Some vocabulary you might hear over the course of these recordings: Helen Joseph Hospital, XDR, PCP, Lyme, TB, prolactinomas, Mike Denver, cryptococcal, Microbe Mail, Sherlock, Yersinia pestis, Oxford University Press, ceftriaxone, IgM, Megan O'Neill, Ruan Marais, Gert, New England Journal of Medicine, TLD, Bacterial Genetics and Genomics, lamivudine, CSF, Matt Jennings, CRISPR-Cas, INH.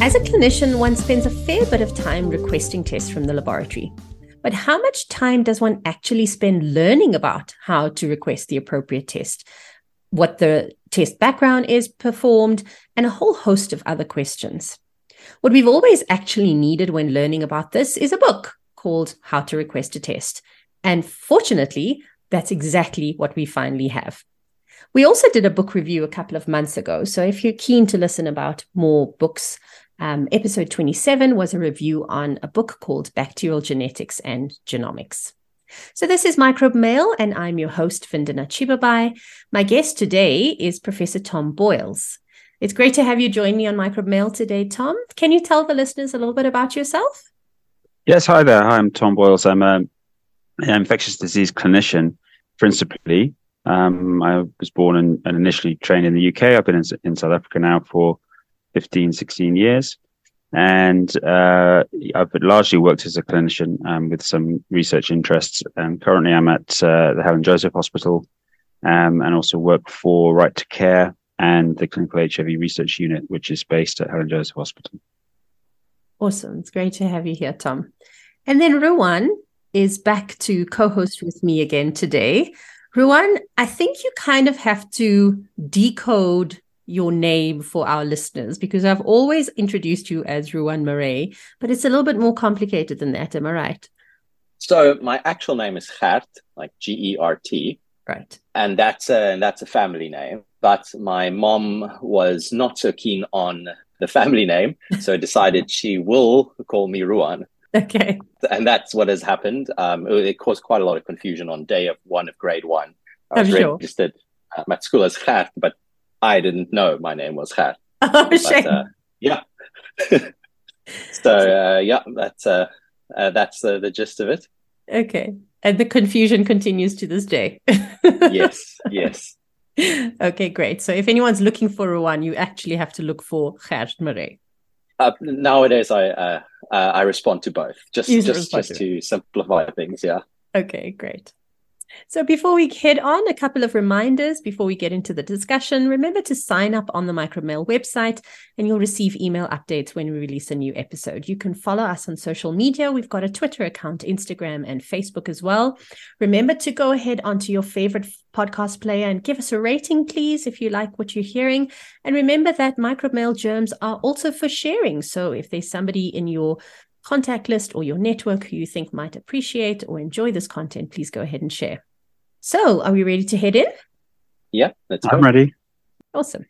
As a clinician, one spends a fair bit of time requesting tests from the laboratory. But how much time does one actually spend learning about how to request the appropriate test, what the test background is performed, and a whole host of other questions? What we've always actually needed when learning about this is a book called How to Request a Test. And fortunately, that's exactly what we finally have. We also did a book review a couple of months ago. So if you're keen to listen about more books, episode 27 was a review on a book called Bacterial Genetics and Genomics. So this is Microbe Mail, and I'm your host, Vindana Chibabai. My guest today is Professor Tom Boyles. It's great to have you join me on Microbe Mail today, Tom. Can you tell the listeners a little bit about yourself? Yes, hi there. Hi, I'm Tom Boyles. I'm an infectious disease clinician, principally. I was born and initially trained in the UK. I've been in South Africa now for 15, 16 years. And I've largely worked as a clinician with some research interests. Currently, I'm at the Helen Joseph Hospital and also work for Right to Care and the Clinical HIV Research Unit, which is based at Helen Joseph Hospital. Awesome. It's great to have you here, Tom. And then Ruan is back to co-host with me again today. Ruan, I think you kind of have to decode your name for our listeners, because I've always introduced you as Ruan Marais, but it's a little bit more complicated than that. Am I right? So my actual name is Gert, like G-E-R-T. Right. And that's a family name. But my mom was not so keen on the family name, so decided she will call me Ruan. Okay. And that's what has happened. It caused quite a lot of confusion on day one of grade one. I was registered at school as Gert, but I didn't know my name was Gert. Oh, shame. Yeah. That's the gist of it. Okay. And the confusion continues to this day. Yes. Okay, great. So if anyone's looking for Ruan, you actually have to look for Gert Marais. Nowadays, I respond to both, just to simplify things, yeah. Okay, great. So before we head on, a couple of reminders before we get into the discussion. Remember to sign up on the Microbe Mail website, and you'll receive email updates when we release a new episode. You can follow us on social media. We've got a Twitter account, Instagram, and Facebook as well. Remember to go ahead onto your favorite podcast player and give us a rating, please, if you like what you're hearing. And remember that Microbe Mail germs are also for sharing. So if there's somebody in your contact list or your network who you think might appreciate or enjoy this content, please go ahead and share. So are we ready to head in? Yeah, I'm ready. Awesome.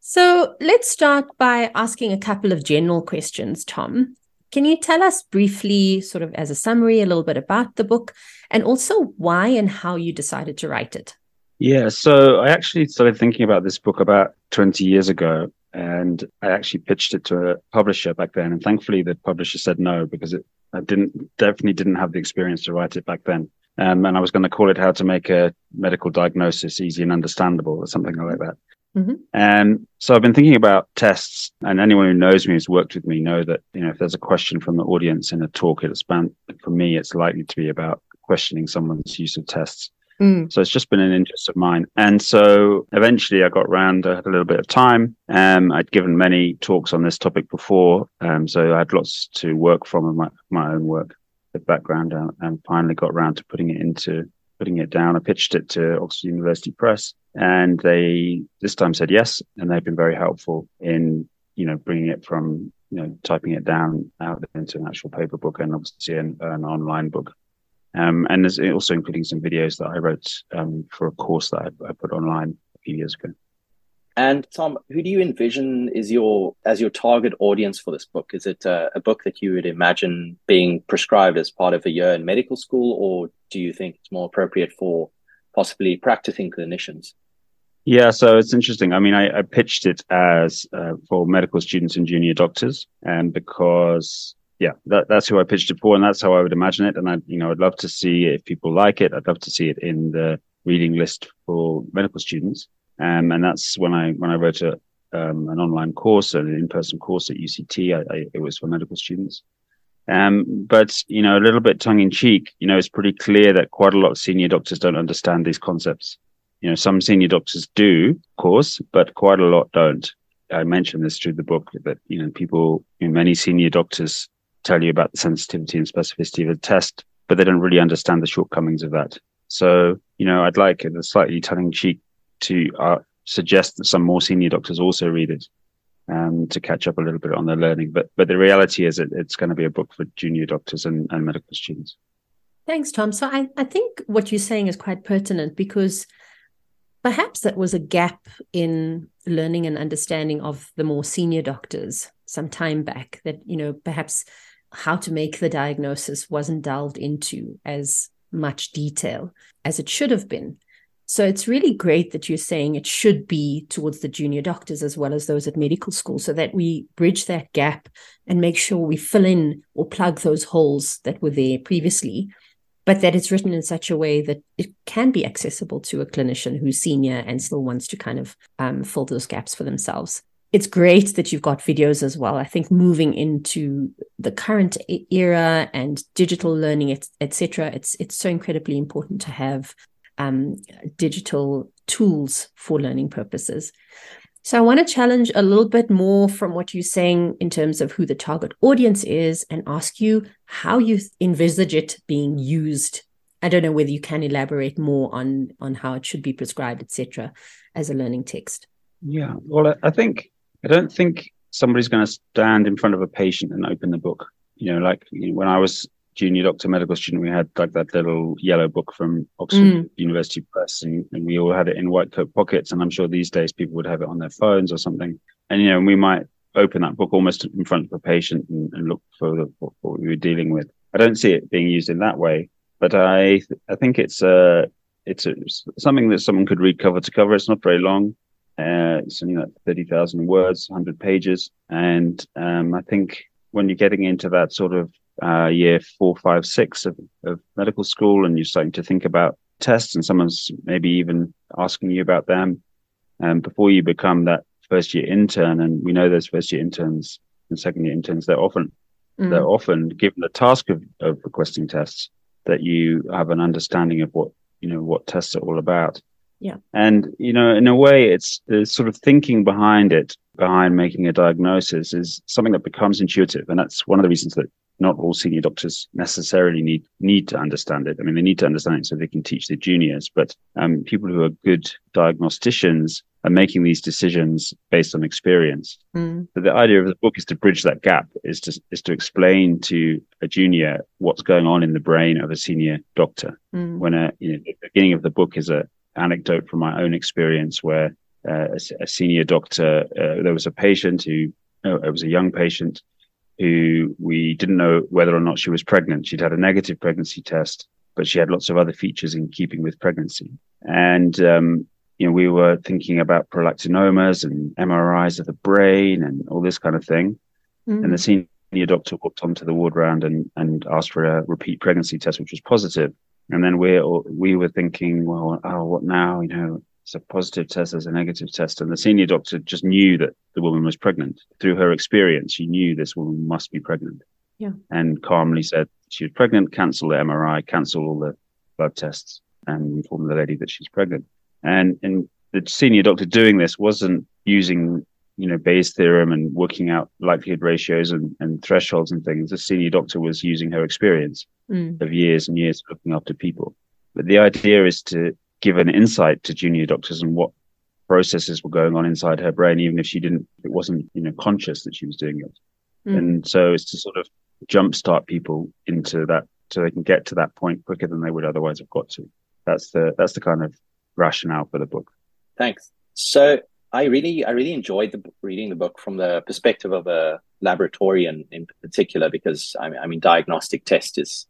So let's start by asking a couple of general questions, Tom. Can you tell us briefly, sort of as a summary, a little bit about the book and also why and how you decided to write it? Yeah, so I actually started thinking about this book about 20 years ago. And I actually pitched it to a publisher back then. And thankfully, the publisher said no, because I definitely didn't have the experience to write it back then. And I was going to call it How to Make a Medical Diagnosis Easy and Understandable or something like that. Mm-hmm. And so I've been thinking about tests. And anyone who knows me, who's worked with me, know that, you know, if there's a question from the audience in a talk, for me, it's likely to be about questioning someone's use of tests. Mm. So it's just been an interest of mine. And so eventually I got round, I had a little bit of time. I'd given many talks on this topic before. So I had lots to work from in my own work, the background, and finally got round to putting it down. I pitched it to Oxford University Press, and they this time said yes. And they've been very helpful in, you know, bringing it from, you know, typing it down out into an actual paper book and obviously an online book. And there's also including some videos that I wrote for a course that I put online a few years ago. And Tom, who do you envision as your target audience for this book? Is it a book that you would imagine being prescribed as part of a year in medical school, or do you think it's more appropriate for possibly practicing clinicians? Yeah, so it's interesting. I mean, I pitched it as for medical students and junior doctors, and because... yeah, that's who I pitched it for, and that's how I would imagine it. And I'd love to see if people like it. I'd love to see it in the reading list for medical students. And that's when I wrote an online course and an in-person course at UCT. It was for medical students. But a little bit tongue-in-cheek. It's pretty clear that quite a lot of senior doctors don't understand these concepts. Some senior doctors do, of course, but quite a lot don't. I mentioned this through the book, that, you know, people, many senior doctors tell you about the sensitivity and specificity of a test, but they don't really understand the shortcomings of that. So, you know, I'd like, in a slightly tongue-in-cheek, to suggest that some more senior doctors also read it, to catch up a little bit on their learning. But the reality is it's going to be a book for junior doctors and medical students. Thanks, Tom. So I think what you're saying is quite pertinent, because perhaps that was a gap in learning and understanding of the more senior doctors some time back, that, you know, perhaps how to make the diagnosis wasn't delved into as much detail as it should have been. So it's really great that you're saying it should be towards the junior doctors as well as those at medical school, so that we bridge that gap and make sure we fill in or plug those holes that were there previously, but that it's written in such a way that it can be accessible to a clinician who's senior and still wants to kind of fill those gaps for themselves. It's great that you've got videos as well. I think moving into the current era and digital learning, etc., it's so incredibly important to have digital tools for learning purposes. So I want to challenge a little bit more from what you're saying in terms of who the target audience is, and ask you how you envisage it being used. I don't know whether you can elaborate more on how it should be prescribed, etc., as a learning text. Yeah, well, I don't think somebody's going to stand in front of a patient and open the book. You know, like, you know, when I was junior doctor medical student, we had like that little yellow book from Oxford University Press, and we all had it in white coat pockets. And I'm sure these days people would have it on their phones or something. And, you know, we might open that book almost in front of a patient and look for what we were dealing with. I don't see it being used in that way, but I think it's something that someone could read cover to cover. It's not very long. It's something like 30,000 words, 100 pages. And I think when you're getting into that sort of year 4, 5, 6 of medical school, and you're starting to think about tests, and someone's maybe even asking you about them, before you become that first year intern, and we know those first year interns and second year interns, they're often given the task of requesting tests, that you have an understanding of what tests are all about. Yeah. And, you know, in a way, it's the sort of thinking behind making a diagnosis is something that becomes intuitive. And that's one of the reasons that not all senior doctors necessarily need to understand it. I mean, they need to understand it so they can teach their juniors. But people who are good diagnosticians are making these decisions based on experience. Mm. So the idea of the book is to bridge that gap, is to explain to a junior what's going on in the brain of a senior doctor. Mm. When the beginning of the book is a anecdote from my own experience where a senior doctor, there was a patient it was a young patient who we didn't know whether or not she was pregnant. She'd had a negative pregnancy test, but she had lots of other features in keeping with pregnancy. And, we were thinking about prolactinomas and MRIs of the brain and all this kind of thing. Mm. And the senior doctor walked onto the ward round and asked for a repeat pregnancy test, which was positive. And then we were thinking, well, what now? You know, it's a positive test, there's a negative test. And the senior doctor just knew that the woman was pregnant. Through her experience, she knew this woman must be pregnant. Yeah. And calmly said she was pregnant, cancel the MRI, cancel all the blood tests, and inform the lady that she's pregnant. And the senior doctor doing this wasn't using, Bayes' theorem and working out likelihood ratios and thresholds and things. The senior doctor was using her experience of years and years looking after people. But the idea is to give an insight to junior doctors and what processes were going on inside her brain, even if it wasn't, conscious that she was doing it. Mm. And so it's to sort of jumpstart people into that, so they can get to that point quicker than they would otherwise have got to. That's the kind of rationale for the book. Thanks. So I really enjoyed reading the book from the perspective of a laboratorian in particular, because I mean, diagnostic tests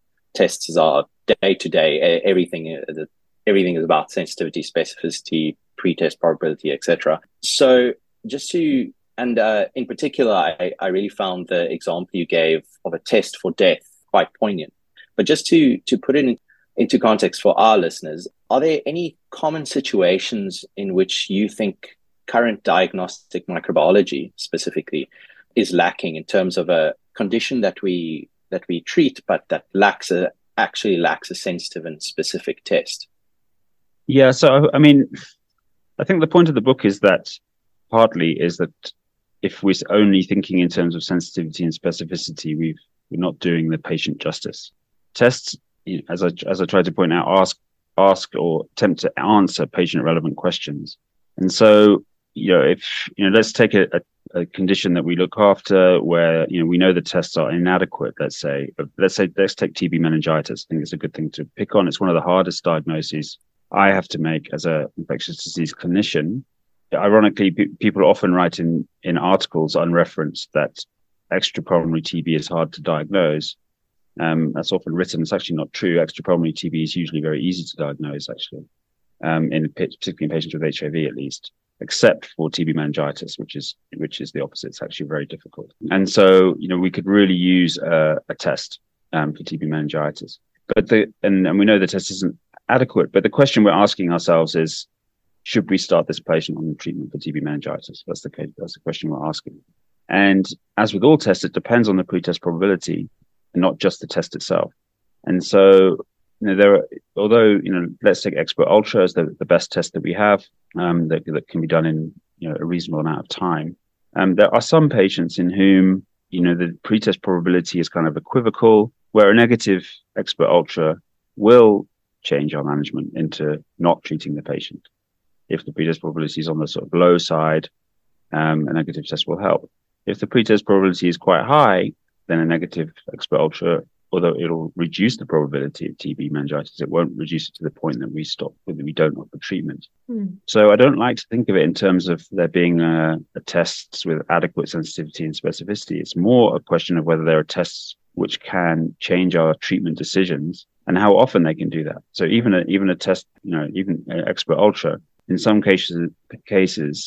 are day to day. Everything is about sensitivity, specificity, pretest probability, etc. So in particular, I really found the example you gave of a test for death quite poignant. But just to put it into context for our listeners, are there any common situations in which you think current diagnostic microbiology specifically is lacking in terms of a condition that we treat, but that actually lacks a sensitive and specific test? Yeah, so I mean, I think the point of the book is that partly is that if we're only thinking in terms of sensitivity and specificity, we're not doing the patient justice. Tests, as I tried to point out, ask or attempt to answer patient-relevant questions. And so, let's take a condition that we look after where, we know the tests are inadequate, let's take TB meningitis. I think it's a good thing to pick on. It's one of the hardest diagnoses I have to make as an infectious disease clinician. Ironically, people often write in articles unreferenced that extrapulmonary TB is hard to diagnose. That's often written. It's actually not true. Extrapulmonary TB is usually very easy to diagnose, actually, particularly in patients with HIV at least, except for TB meningitis, which is the opposite. It's actually very difficult. And so, we could really use a test for TB meningitis. But and we know the test isn't adequate. But the question we're asking ourselves is, should we start this patient on treatment for TB meningitis? That's the case. That's the question we're asking. And as with all tests, it depends on the pretest probability, and not just the test itself. And so, let's take Expert Ultra as the best test that we have that can be done in a reasonable amount of time. There are some patients in whom the pretest probability is kind of equivocal, where a negative Expert Ultra will change our management into not treating the patient. If the pretest probability is on the sort of low side, a negative test will help. If the pretest probability is quite high, then a negative Expert Ultra, although it'll reduce the probability of TB meningitis, it won't reduce it to the point that we don't offer treatment. Mm. So I don't like to think of it in terms of there being a tests with adequate sensitivity and specificity. It's more a question of whether there are tests which can change our treatment decisions and how often they can do that. So even a test, even Expert Ultra, in some cases,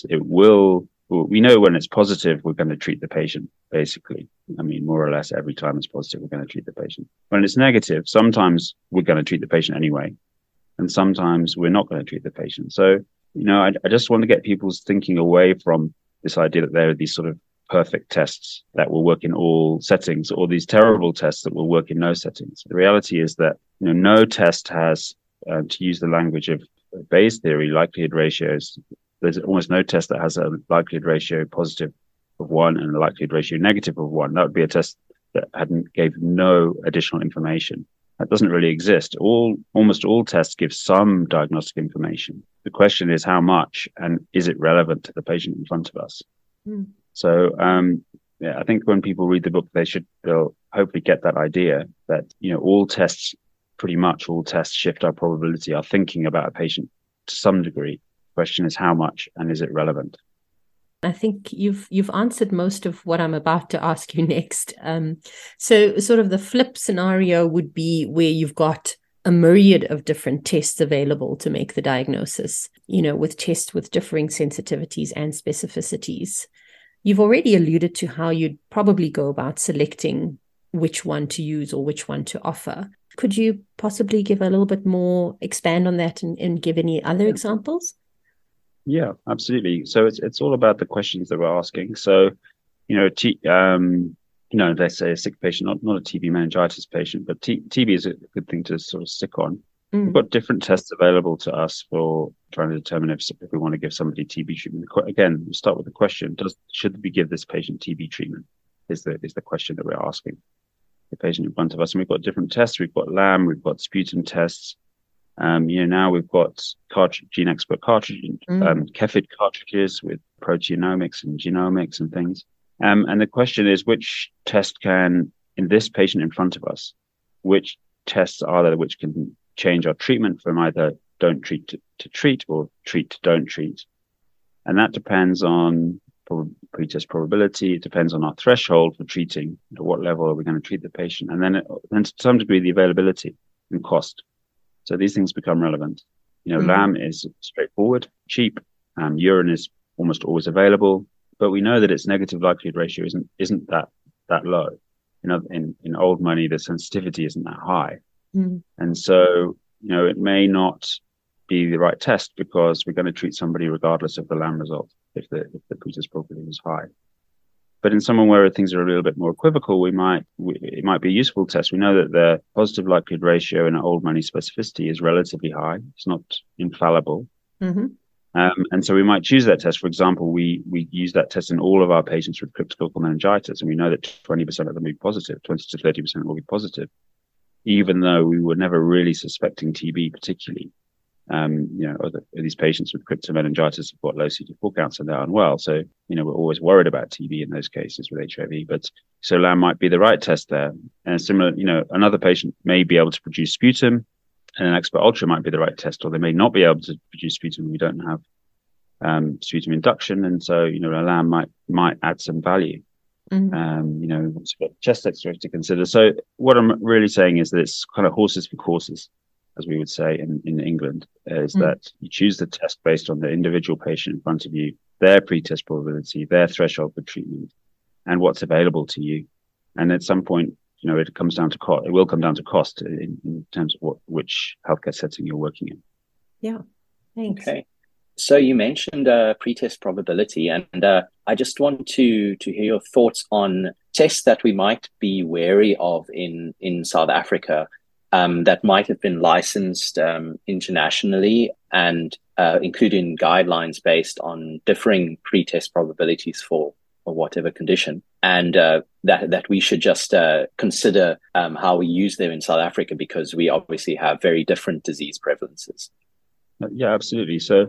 it will. We know when it's positive, we're going to treat the patient, basically. I mean, more or less every time it's positive, we're going to treat the patient. When it's negative, sometimes we're going to treat the patient anyway, and sometimes we're not going to treat the patient. So, I just want to get people's thinking away from this idea that there are these sort of perfect tests that will work in all settings, or these terrible tests that will work in no settings. The reality is that, no test has, to use the language of Bayes' theory, likelihood ratios. There's almost no test that has a likelihood ratio positive of 1 and a likelihood ratio negative of 1. That would be a test that gave no additional information. That doesn't really exist. Almost all tests give some diagnostic information. The question is how much, and is it relevant to the patient in front of us? Mm. So, I think when people read the book, they'll hopefully get that idea that, pretty much all tests shift our probability, our thinking about a patient to some degree. Question is how much, and is it relevant? I think you've answered most of what I'm about to ask you next. So sort of the flip scenario would be where you've got a myriad of different tests available to make the diagnosis, with tests with differing sensitivities and specificities. You've already alluded to how you'd probably go about selecting which one to use or which one to offer. Could you possibly give a little bit more, expand on that and give any other examples? Yeah, absolutely. So it's all about the questions that we're asking. So, let's say a sick patient, not a TB meningitis patient, but TB is a good thing to sort of stick on. Mm. We've got different tests available to us for trying to determine if we want to give somebody TB treatment. Again, we'll start with the question: should we give this patient TB treatment? Is the question that we're asking the patient in front of us. And we've got different tests. We've got LAM. We've got sputum tests. Now we've got GeneXpert cartridge, Cepheid cartridges with proteomics and genomics and things. And the question is, which test can, in this patient in front of us, which tests are there which can change our treatment from either don't treat to treat or treat to don't treat? And that depends on pretest probability. It depends on our threshold for treating. At what level are we going to treat the patient? And then to some degree, the availability and cost. So these things become relevant. LAM is straightforward, cheap. Urine is almost always available, but we know that its negative likelihood ratio isn't that low. In old money, the sensitivity isn't that high, and so it may not be the right test because we're going to treat somebody regardless of the LAM result if the pretest probability is high. But in someone where things are a little bit more equivocal, it might be a useful test. We know that the positive likelihood ratio in old money specificity is relatively high. It's not infallible. Mm-hmm. And so we might choose that test. For example, we use that test in all of our patients with cryptococcal meningitis, and we know that 20% of them will be positive, 20 to 30% will be positive, even though we were never really suspecting TB particularly. You know, these patients with cryptomeningitis have got low CD4 counts and they're unwell. So, you know, we're always worried about TB in those cases with HIV. But so LAM might be the right test there. And similar, you know, another patient may be able to produce sputum, and an Expert Ultra might be the right test, or they may not be able to produce sputum. We don't have sputum induction. And so, you know, a LAM might add some value. Mm-hmm. You know, we've got chest X-rays to consider. So what I'm really saying is that it's kind of horses for courses, as we would say in England, is that you choose the test based on the individual patient in front of you, their pre-test probability, their threshold for treatment, and what's available to you. And at some point, you know, it will come down to cost in terms of which healthcare setting you're working in. Yeah, thanks. Okay. So you mentioned pre-test probability, and I just want to hear your thoughts on tests that we might be wary of in South Africa, that might have been licensed internationally and included in guidelines based on differing pretest probabilities for whatever condition, and that we should just consider how we use them in South Africa, because we obviously have very different disease prevalences. Yeah, absolutely. So,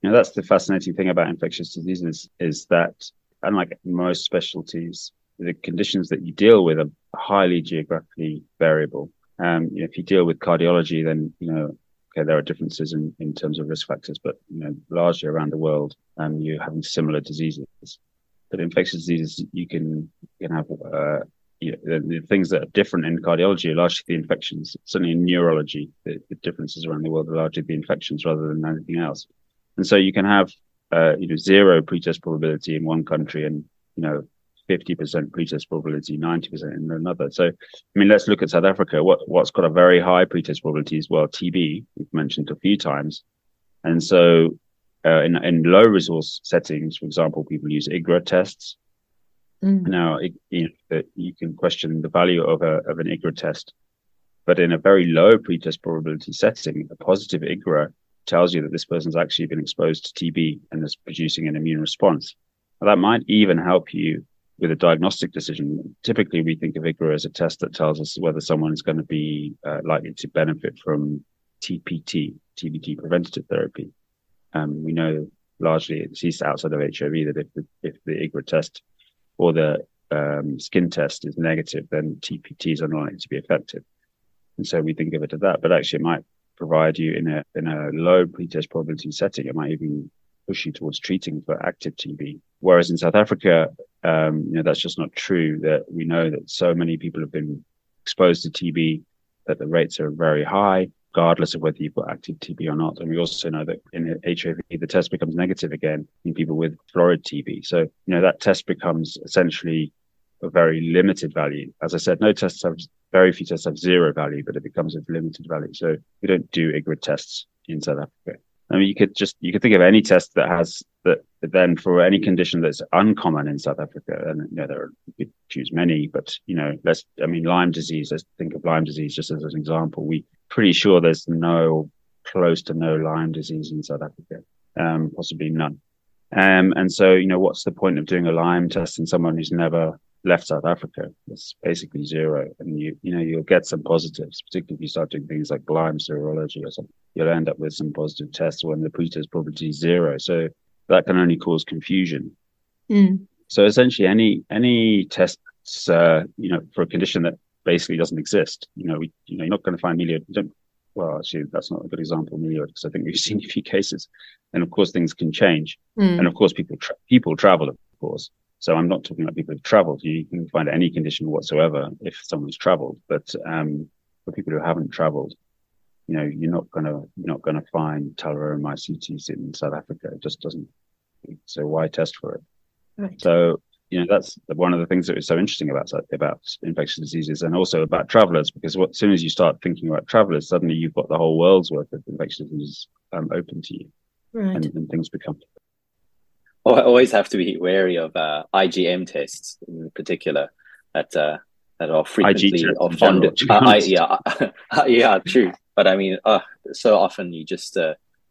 you know, that's the fascinating thing about infectious diseases is that, unlike most specialties, the conditions that you deal with are highly geographically variable. You know, if you deal with cardiology, then, you know, okay, there are differences in terms of risk factors, but, you know, largely around the world, you're having similar diseases. But infectious diseases, you can have, you know, the things that are different in cardiology are largely the infections. Certainly in neurology, the differences around the world are largely the infections rather than anything else. And so you can have, you know, zero pretest probability in one country and, you know, 50% pretest probability, 90% in another. So, I mean, let's look at South Africa. What's got a very high pretest probability is, well, TB, we've mentioned a few times. And so in low resource settings, for example, people use IGRA tests. Now, you can question the value of an IGRA test, but in a very low pretest probability setting, a positive IGRA tells you that this person's actually been exposed to TB and is producing an immune response. Now, that might even help you with a diagnostic decision. Typically, we think of IGRA as a test that tells us whether someone is going to be likely to benefit from TBT, preventative therapy. We know largely, at least outside of HIV, that if the IGRA test or the skin test is negative, then TBT is unlikely to be effective. And so we think of it as that, but actually it might provide you in a low pretest probability setting. It might even push you towards treating for active TB. Whereas in South Africa, you know, that's just not true. That we know that so many people have been exposed to TB that the rates are very high, regardless of whether you've got active TB or not. And we also know that in HIV, the test becomes negative again in people with florid TB. So, you know, that test becomes essentially a very limited value. As I said, very few tests have zero value, but it becomes of limited value. So we don't do IGRA tests in South Africa. I mean, you could think of any test that has that. Then, for any condition that's uncommon in South Africa, and you know, you could choose many, but you know, Lyme disease. Let's think of Lyme disease just as an example. We're pretty sure there's close to no Lyme disease in South Africa, possibly none. And so, you know, what's the point of doing a Lyme test in someone who's never left South Africa? It's basically zero, and you know, you'll get some positives, particularly if you start doing things like Lyme serology or something. You'll end up with some positive tests when the pretest probability is zero. So that can only cause confusion. So essentially, any tests, you know, for a condition that basically doesn't exist. You know, you're not going to find melioid. Well, actually, that's not a good example of melioid, because I think we've seen a few cases, and of course things can change. And of course people travel, of course. So I'm not talking about people who've traveled. You can find any condition whatsoever if someone's traveled. But for people who haven't traveled, you know, you're not gonna find Talaromycetes in South Africa. It just doesn't. So why test for it? Right. So, you know, that's one of the things that is so interesting about infectious diseases, and also about travelers, because as soon as you start thinking about travelers, suddenly you've got the whole world's worth of infectious diseases open to you, right? And things become. Oh, I always have to be wary of IgM tests in particular that are frequently funded. Yeah, true. But I mean, so often you just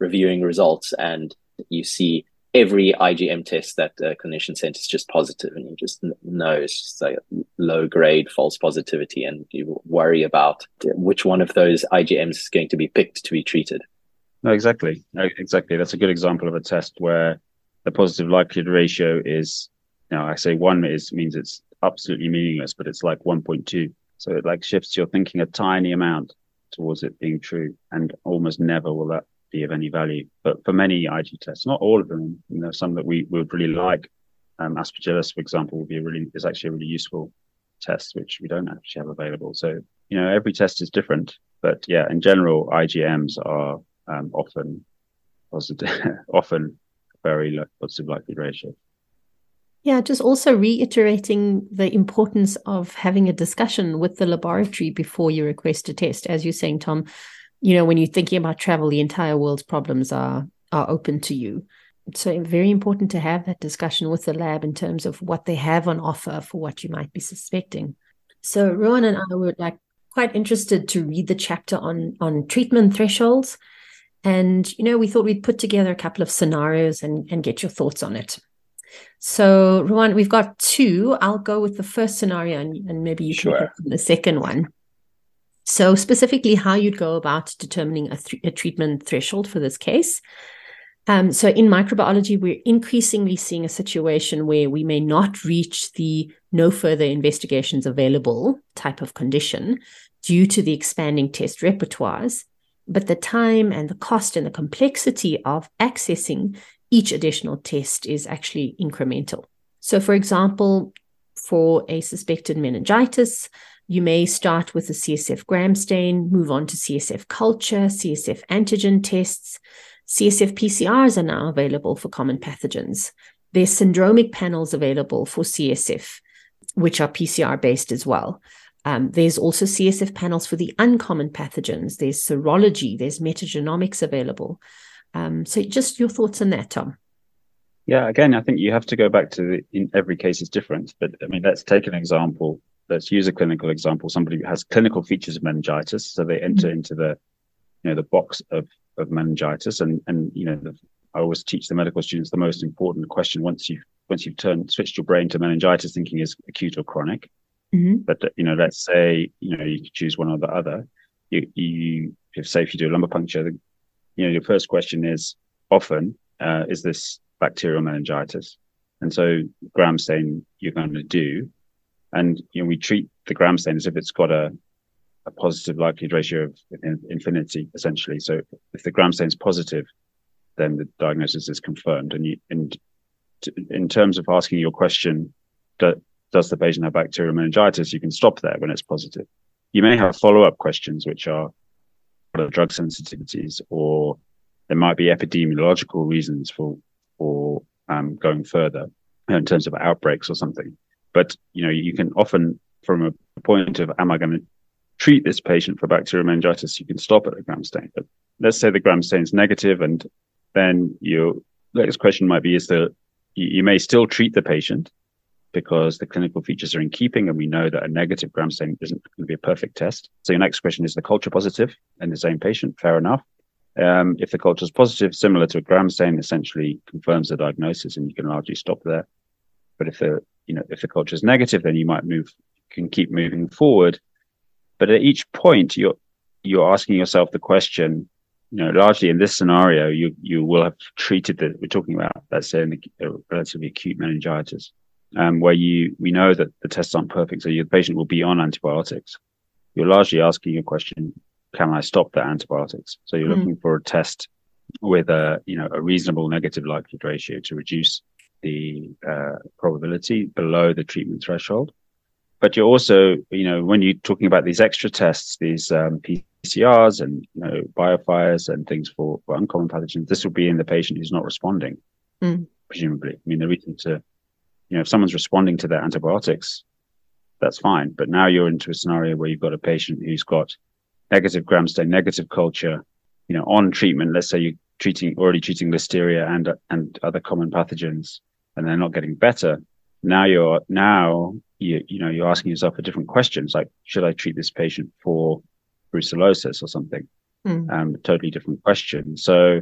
reviewing results, and you see every IgM test that a clinician sent is just positive, and you just know it's just like low grade false positivity, and you worry about which one of those IgMs is going to be picked to be treated. No, exactly. That's a good example of a test where the positive likelihood ratio is, now I say one means it's absolutely meaningless, but it's like 1.2. So it like shifts your thinking a tiny amount towards it being true, and almost never will that be of any value. But for many IG tests, not all of them, you know, some that we would really like, Aspergillus, for example, is actually a really useful test, which we don't actually have available. So, you know, every test is different, but yeah, in general, IgMs are often positive, often very low positive likelihood ratio. Yeah, just also reiterating the importance of having a discussion with the laboratory before you request a test. As you're saying, Tom, you know, when you're thinking about travel, the entire world's problems are open to you. So very important to have that discussion with the lab in terms of what they have on offer for what you might be suspecting. So Ruan and I were quite interested to read the chapter on treatment thresholds. And, you know, we thought we'd put together a couple of scenarios and get your thoughts on it. So, Ruan, we've got two. I'll go with the first scenario and maybe you can go the second one. So specifically how you'd go about determining a treatment threshold for this case. So in microbiology, we're increasingly seeing a situation where we may not reach the no further investigations available type of condition due to the expanding test repertoires, but the time and the cost and the complexity of accessing each additional test is actually incremental. So for example, for a suspected meningitis, you may start with a CSF gram stain, move on to CSF culture, CSF antigen tests. CSF PCRs are now available for common pathogens. There's syndromic panels available for CSF, which are PCR-based as well. There's also CSF panels for the uncommon pathogens. There's serology, there's metagenomics available. So just your thoughts on that, Tom. Yeah, again, I think you have to go back to in every case is different. But I mean, let's take an example. Let's use a clinical example. Somebody who has clinical features of meningitis. So they enter into the box of meningitis. And you know, I always teach the medical students the most important question once you've switched your brain to meningitis thinking is acute or chronic. Mm-hmm. But, you know, let's say, you know, you could choose one or the other. If you do a lumbar puncture, you know, your first question is often, is this bacterial meningitis? And so gram stain you're going to do. And, you know, we treat the gram stain as if it's got a positive likelihood ratio of infinity, essentially. So if the gram stain is positive, then the diagnosis is confirmed. In terms of asking your question, does the patient have bacterial meningitis? You can stop there when it's positive. You may have follow-up questions, which are drug sensitivities, or there might be epidemiological reasons for going further in terms of outbreaks or something. But, you know, you can often, from a point of, am I going to treat this patient for bacterial meningitis, you can stop at a gram stain. But let's say the gram stain is negative, and then your next question might be, you may still treat the patient because the clinical features are in keeping, and we know that a negative gram stain isn't going to be a perfect test. So your next question is the culture positive in the same patient? Fair enough. If the culture is positive, similar to a gram stain, essentially confirms the diagnosis, and you can largely stop there. But if the culture is negative, then you might keep moving forward. But at each point, you're asking yourself the question. You know, largely in this scenario, you will have treated that we're talking about. Let's say a relatively acute meningitis. Where we know that the tests aren't perfect, so your patient will be on antibiotics. You're largely asking your question, can I stop the antibiotics? So you're looking for a test with a reasonable negative likelihood ratio to reduce the probability below the treatment threshold. But you're also, you know, when you're talking about these extra tests, these PCRs and, you know, biofires and things for uncommon pathogens, this will be in the patient who's not responding, presumably. I mean, the reason to, you know, if someone's responding to their antibiotics, that's fine. But now you're into a scenario where you've got a patient who's got negative gram stain, negative culture, you know, on treatment. Let's say you're already treating listeria and other common pathogens, and they're not getting better. Now you're asking yourself a different question. It's like, should I treat this patient for brucellosis or something? Totally different question. So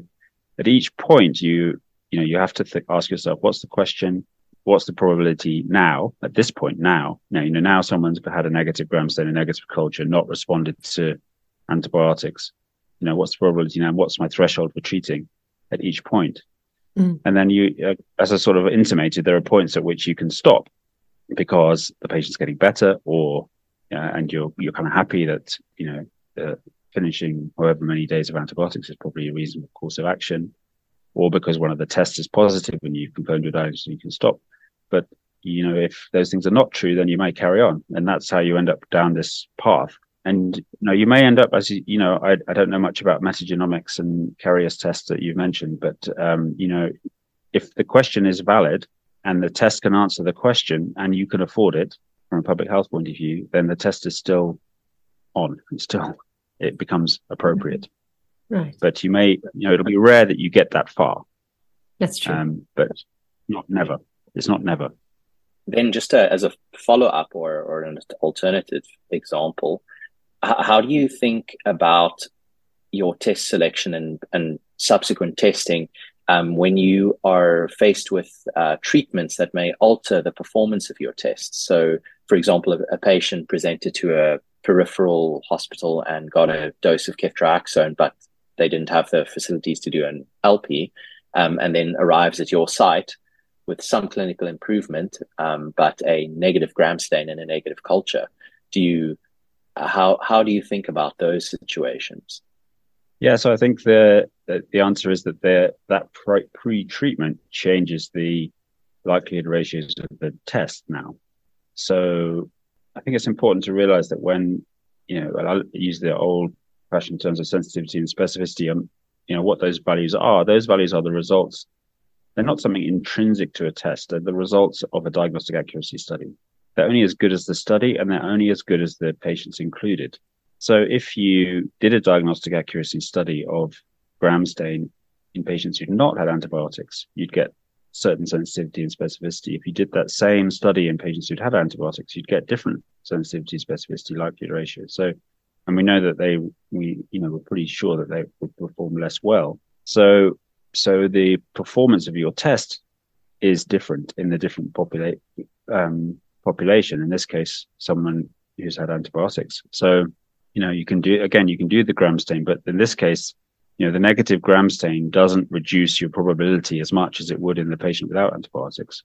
at each point, you you know, you have to ask yourself, what's the question? What's the probability now, at this point now, you know, now someone's had a negative gram stain, a negative culture, not responded to antibiotics. You know, what's the probability now? And what's my threshold for treating at each point? Mm. And then you, as I sort of intimated, there are points at which you can stop because the patient's getting better, or and you're kind of happy that, you know, finishing however many days of antibiotics is probably a reasonable course of action, or because one of the tests is positive and you've confirmed your diagnosis and you can stop. But, you know, if those things are not true, then you may carry on. And that's how you end up down this path. And, you know, you may end up, as you know, I don't know much about metagenomics and carrier tests that you've mentioned, but, you know, if the question is valid and the test can answer the question and you can afford it from a public health point of view, then the test is still on. It's still, it becomes appropriate. Mm-hmm. Right. But you may, you know, it'll be rare that you get that far. That's true. But not never. It's not never. Then just as a follow-up or an alternative example, how do you think about your test selection and subsequent testing when you are faced with treatments that may alter the performance of your tests? So, for example, a patient presented to a peripheral hospital and got a dose of ceftriaxone, but they didn't have the facilities to do an LP, and then arrives at your site with some clinical improvement, but a negative gram stain and a negative culture. Do you, how do you think about those situations? Yeah, so I think the answer is that pre-treatment changes the likelihood ratios of the test now. So I think it's important to realize that when, you know, I'll use the old in terms of sensitivity and specificity, you know, what those values are the results. They're not something intrinsic to a test. They're the results of a diagnostic accuracy study. They're only as good as the study, and they're only as good as the patients included. So if you did a diagnostic accuracy study of gram stain in patients who'd not had antibiotics, you'd get certain sensitivity and specificity. If you did that same study in patients who'd had antibiotics, you'd get different sensitivity, specificity, likelihood ratio. So, and we know that we're pretty sure that they would perform less well. So the performance of your test is different in the different population. In this case, someone who's had antibiotics. So, you know, you can do the gram stain, but in this case, you know, the negative gram stain doesn't reduce your probability as much as it would in the patient without antibiotics.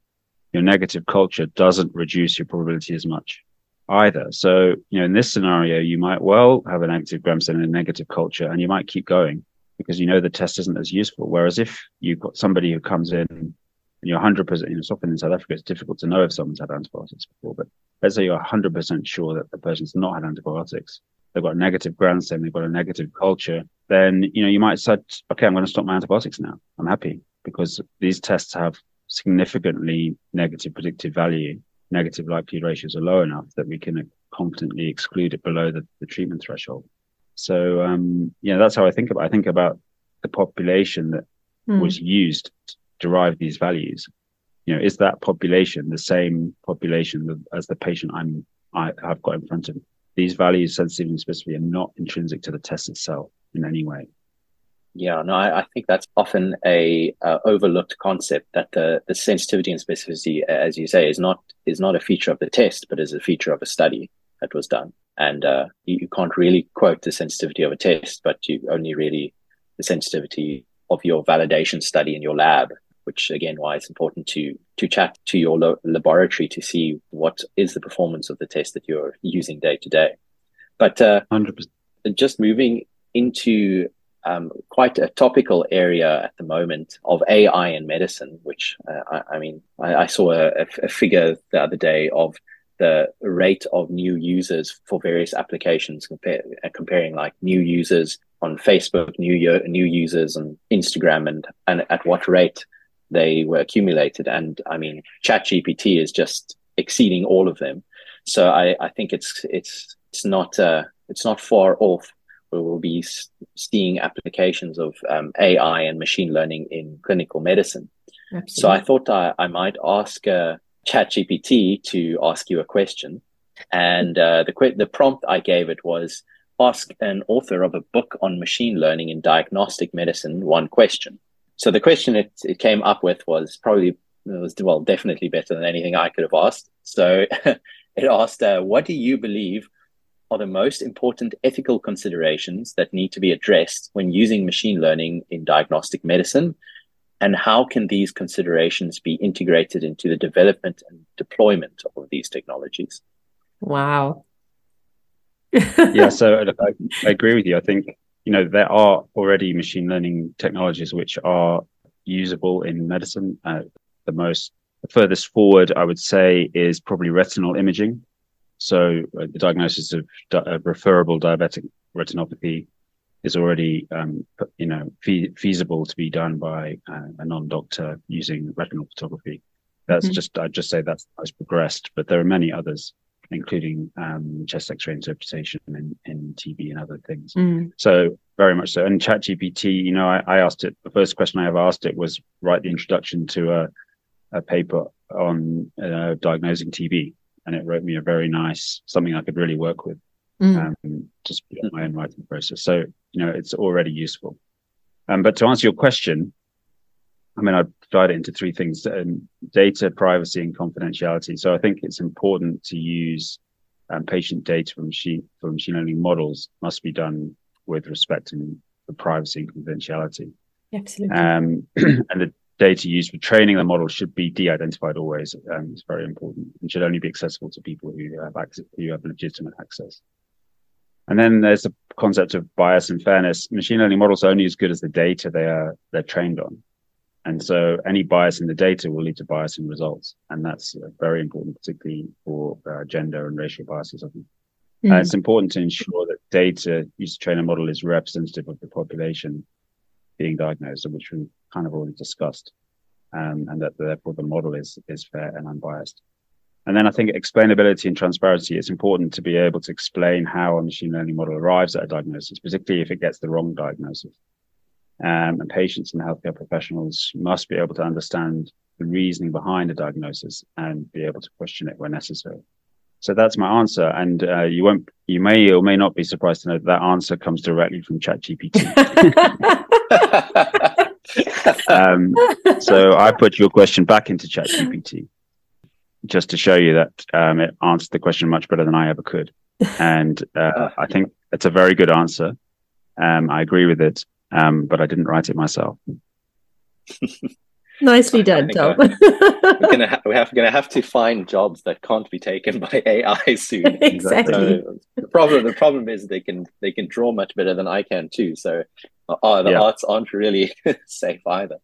Your negative culture doesn't reduce your probability as much either. So, you know, in this scenario, you might well have a negative gram stain and a negative culture, and you might keep going because you know the test isn't as useful. Whereas if you've got somebody who comes in and you're 100%, you know, often in South Africa, it's difficult to know if someone's had antibiotics before, but let's say you're 100% sure that the person's not had antibiotics. They've got a negative gram stain, they've got a negative culture, then, you know, you might say, okay, I'm going to stop my antibiotics now. I'm happy because these tests have significantly negative predictive value. Negative likelihood ratios are low enough that we can confidently exclude it below the treatment threshold. So, yeah, that's how I think about it. I think about the population that was used to derive these values. You know, is that population the same population as the patient I have got in front of me? These values, sensitivity and specificity, are not intrinsic to the test itself in any way. Yeah, no, I think that's often a overlooked concept, that the sensitivity and specificity, as you say, is not a feature of the test, but is a feature of a study that was done. And you can't really quote the sensitivity of a test, but you only really the sensitivity of your validation study in your lab, which again, why it's important to chat to your laboratory to see what is the performance of the test that you're using day to day. But 100%. Just moving into quite a topical area at the moment of AI in medicine, which I saw a figure the other day of the rate of new users for various applications, comparing like new users on Facebook, new users on Instagram, and at what rate they were accumulated. And I mean, ChatGPT is just exceeding all of them. So I think it's not far off. We will be seeing applications of AI and machine learning in clinical medicine. Absolutely. So I thought I might ask ChatGPT to ask you a question. And the prompt I gave it was, ask an author of a book on machine learning in diagnostic medicine one question. So the question it came up with was definitely better than anything I could have asked. So it asked, what do you believe are the most important ethical considerations that need to be addressed when using machine learning in diagnostic medicine? And how can these considerations be integrated into the development and deployment of these technologies? Wow. Yeah, so I agree with you. I think, there are already machine learning technologies which are usable in medicine. The furthest forward, I would say, is probably retinal imaging. So the diagnosis of referable diabetic retinopathy is already, feasible to be done by a non-doctor using retinal photography. That's I'd just say that's the most progressed, but there are many others, including chest X-ray interpretation and TB and other things. So very much so. And ChatGPT, I asked it, the first question I ever asked it was, write the introduction to a paper on diagnosing TB. And it wrote me a very nice, something I could really work with, just in my own writing process. So, it's already useful. But to answer your question, I've divided it into three things, data, privacy, and confidentiality. So I think it's important to use patient data from machine learning models must be done with respect to the privacy and confidentiality. Absolutely. And the data used for training the model should be de-identified always. It's very important and should only be accessible to people who have legitimate access. And then there's the concept of bias and fairness. Machine learning models are only as good as the data they're trained on. And so any bias in the data will lead to bias in results. And that's very important, particularly for gender and racial biases, I think. It's important to ensure that data used to train a model is representative of the population being diagnosed, which we kind of already discussed, and that therefore the model is fair and unbiased. And then I think explainability and transparency, it's important to be able to explain how a machine learning model arrives at a diagnosis, particularly if it gets the wrong diagnosis. And patients and healthcare professionals must be able to understand the reasoning behind a diagnosis and be able to question it when necessary. So that's my answer, and you may or may not be surprised to know that answer comes directly from ChatGPT. So I put your question back into ChatGPT just to show you that it answered the question much better than I ever could, and I think it's a very good answer. I agree with it, but I didn't write it myself. Nicely done, Tom. We're gonna have to find jobs that can't be taken by AI soon. Exactly. So the problem is they can draw much better than I can too. So arts aren't really safe either.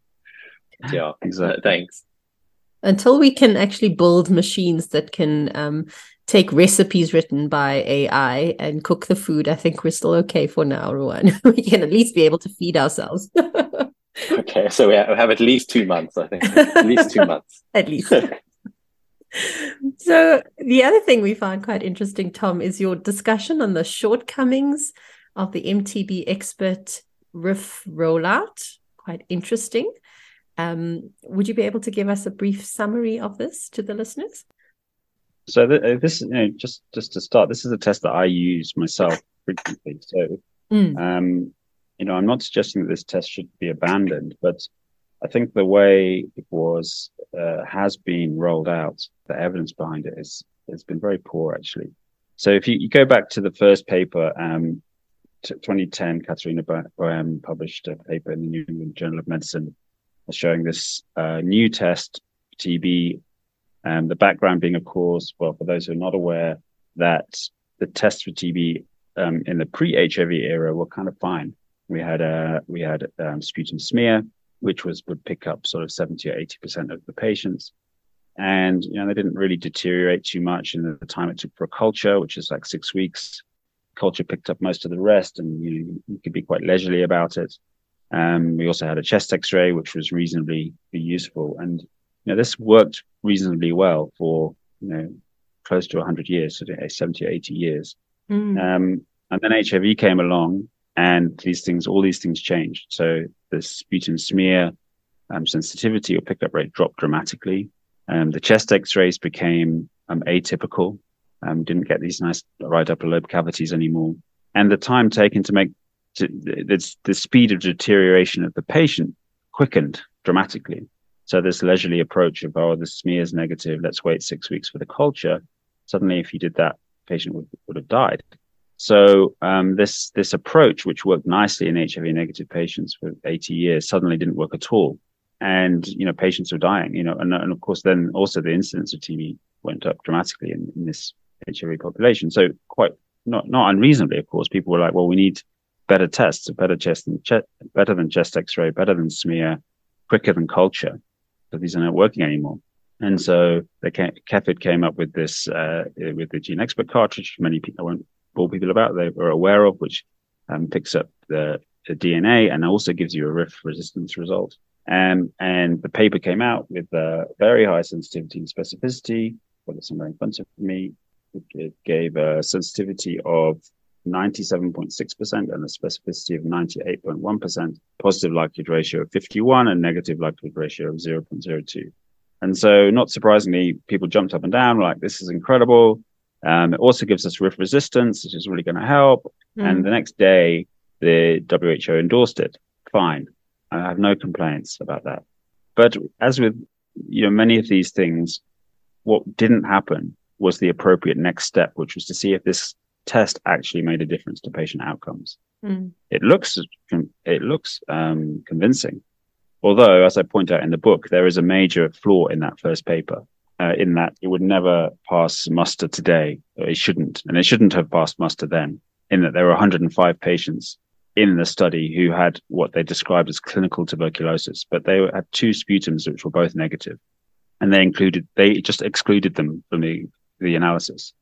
But yeah, exactly. Thanks. Until we can actually build machines that can take recipes written by AI and cook the food, I think we're still okay for now, Ruan. We can at least be able to feed ourselves. Okay, so we have at least 2 months, I think. At least 2 months. At least. So the other thing we found quite interesting, Tom, is your discussion on the shortcomings of the MTB Expert RIF rollout. Quite interesting. Would you be able to give us a brief summary of this to the listeners? So this, just to start, this is a test that I use myself frequently. So. I'm not suggesting that this test should be abandoned, but I think the way it was has been rolled out, the evidence behind it has been very poor, actually. So if you go back to the first paper, 2010, Katharina Boehm published a paper in the New England Journal of Medicine showing this new test, TB, the background being, of course, well, for those who are not aware, that the tests for TB in the pre-HIV era were kind of fine. We had sputum smear, which would pick up sort of 70 or 80% of the patients. And, they didn't really deteriorate too much in the time it took for a culture, which is like 6 weeks. Culture picked up most of the rest, and you could be quite leisurely about it. We also had a chest X-ray, which was reasonably useful. And, this worked reasonably well for, close to 100 years, so 70 or 80 years. And then HIV came along. And all these things changed. So the sputum smear sensitivity or pickup rate dropped dramatically. The chest X-rays became atypical. Didn't get these nice right upper lobe cavities anymore. And the time taken to the speed of deterioration of the patient quickened dramatically. So this leisurely approach of, oh, the smear is negative, let's wait 6 weeks for the culture. Suddenly, if you did that, the patient would have died. So this approach, which worked nicely in HIV-negative patients for 80 years, suddenly didn't work at all. And, you know, patients were dying, you know, and of course, then also the incidence of TB went up dramatically in this HIV population. So quite not unreasonably, of course, people were like, well, we need better tests, better than chest X-ray, better than smear, quicker than culture, but these are not working anymore. And so Cepheid came up with this, with the GeneXpert cartridge, many people, I won't bore people about, they were aware of, which picks up the DNA and also gives you a RIF resistance result. And the paper came out with very high sensitivity and specificity. Well, it's somewhere in front of me. It gave a sensitivity of 97.6% and a specificity of 98.1%, positive likelihood ratio of 51 and negative likelihood ratio of 0.02. And so, not surprisingly, people jumped up and down like, this is incredible. It also gives us RIF resistance, which is really going to help. Mm. And the next day, the WHO endorsed it. Fine. I have no complaints about that. But as with, you know, many of these things, what didn't happen was the appropriate next step, which was to see if this test actually made a difference to patient outcomes. Mm. It looks convincing. Although, as I point out in the book, there is a major flaw in that first paper, in that it would never pass muster today. It shouldn't. And it shouldn't have passed muster then, in that there were 105 patients in the study who had what they described as clinical tuberculosis, but they had two sputums which were both negative, and they just excluded them from the analysis.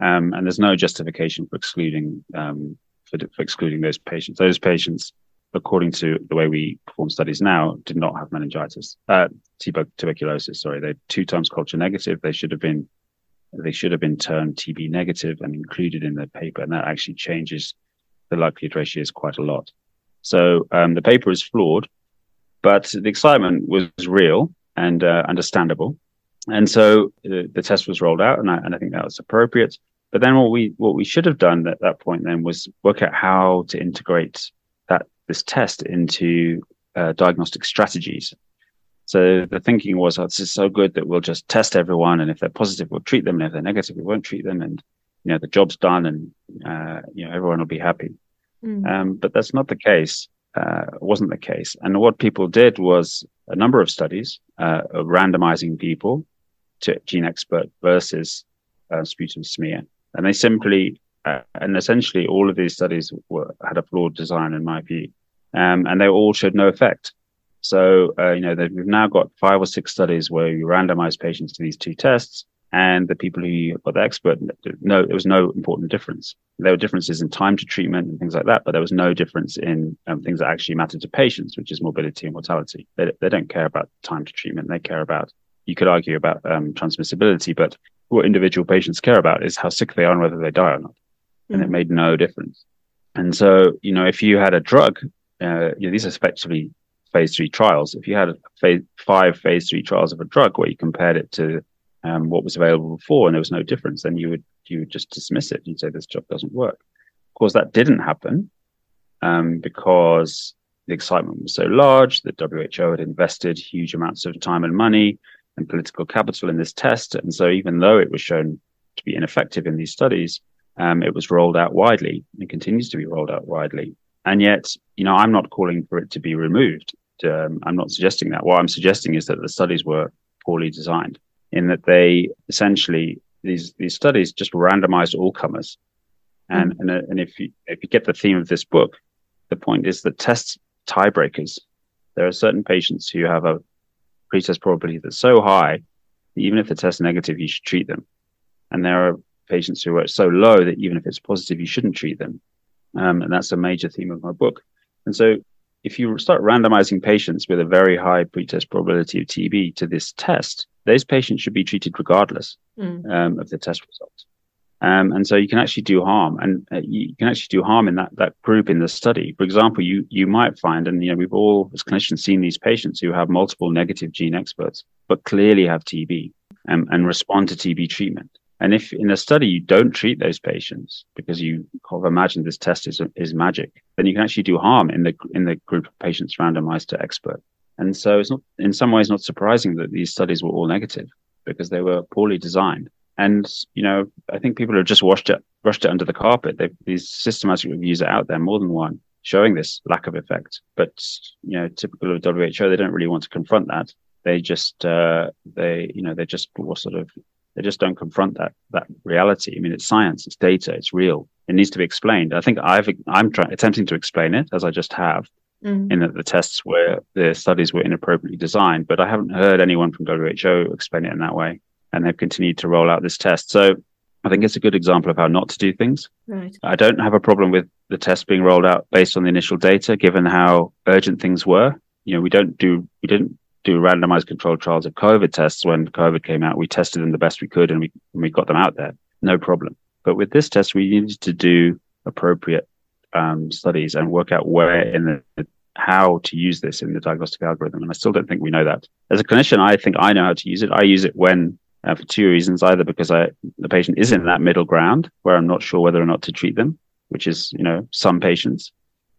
And there's no justification for excluding those patients. Those patients, according to the way we perform studies now, did not have meningitis, tuberculosis. Sorry, they're two times culture negative. They should have been termed TB negative and included in the paper, and that actually changes the likelihood ratio is quite a lot. So the paper is flawed, but the excitement was real and understandable. And so the test was rolled out, and I think that was appropriate. But then what we should have done at that point then was work out how to integrate this test into diagnostic strategies. So the thinking was, oh, this is so good that we'll just test everyone, and if they're positive, we'll treat them, and if they're negative, we won't treat them, and you know the job's done, and you know everyone will be happy. Mm. But that's not the case. It wasn't the case. And what people did was a number of studies of randomizing people to GeneXpert versus sputum smear, and they simply and essentially all of these studies had a flawed design, in my view, and they all showed no effect. So you know we've now got 5 or 6 studies where you randomize patients to these two tests. And the people who got the expert, no, there was no important difference. There were differences in time to treatment and things like that, but there was no difference in things that actually matter to patients, which is morbidity and mortality. They don't care about time to treatment. They care about, you could argue about transmissibility, but what individual patients care about is how sick they are and whether they die or not. Mm. And it made no difference. And so, you know, if you had a drug, you know, these are effectively phase 3 trials. If you had five phase 3 trials of a drug where you compared it to what was available before, and there was no difference, then you would just dismiss it and say this job doesn't work. Of course, that didn't happen because the excitement was so large. The WHO had invested huge amounts of time and money and political capital in this test, and so even though it was shown to be ineffective in these studies, it was rolled out widely and continues to be rolled out widely. And yet, you know, I'm not calling for it to be removed. I'm not suggesting that. What I'm suggesting is that the studies were poorly designed, in that they essentially, these studies just randomized all comers. And mm-hmm. and if you get the theme of this book, the point is that tests tiebreakers. There are certain patients who have a pretest probability that's so high that even if the test's negative, you should treat them. And there are patients who are so low that even if it's positive, you shouldn't treat them. And that's a major theme of my book. And so if you start randomizing patients with a very high pretest probability of TB to this test, those patients should be treated regardless of the test results. And so you can actually do harm, and you can actually do harm in that group in the study. For example, you might find, and you know we've all as clinicians seen these patients who have multiple negative gene experts, but clearly have TB and respond to TB treatment. And if in a study you don't treat those patients because you have imagined this test is magic, then you can actually do harm in the group of patients randomized to expert. And so it's not, in some ways, not surprising that these studies were all negative because they were poorly designed. And, you know, I think people have just rushed it under the carpet. These systematic reviews are out there, more than one, showing this lack of effect. But, you know, typical of WHO, they don't really want to confront that. They just, they just don't confront that reality. I mean, it's science, it's data, it's real. It needs to be explained. I think I'm attempting to explain it, as I just have, in that the tests were, the studies were inappropriately designed, but I haven't heard anyone from WHO explain it in that way. And they've continued to roll out this test. So I think it's a good example of how not to do things. Right. I don't have a problem with the test being rolled out based on the initial data, given how urgent things were. You know, we didn't do randomized controlled trials of COVID tests. When COVID came out, we tested them the best we could and we got them out there. No problem. But with this test, we needed to do appropriate studies and work out how to use this in the diagnostic algorithm. And I still don't think we know that. As a clinician, I think I know how to use it. I use it when, for two reasons, either because the patient is in that middle ground where I'm not sure whether or not to treat them, which is, you know, some patients.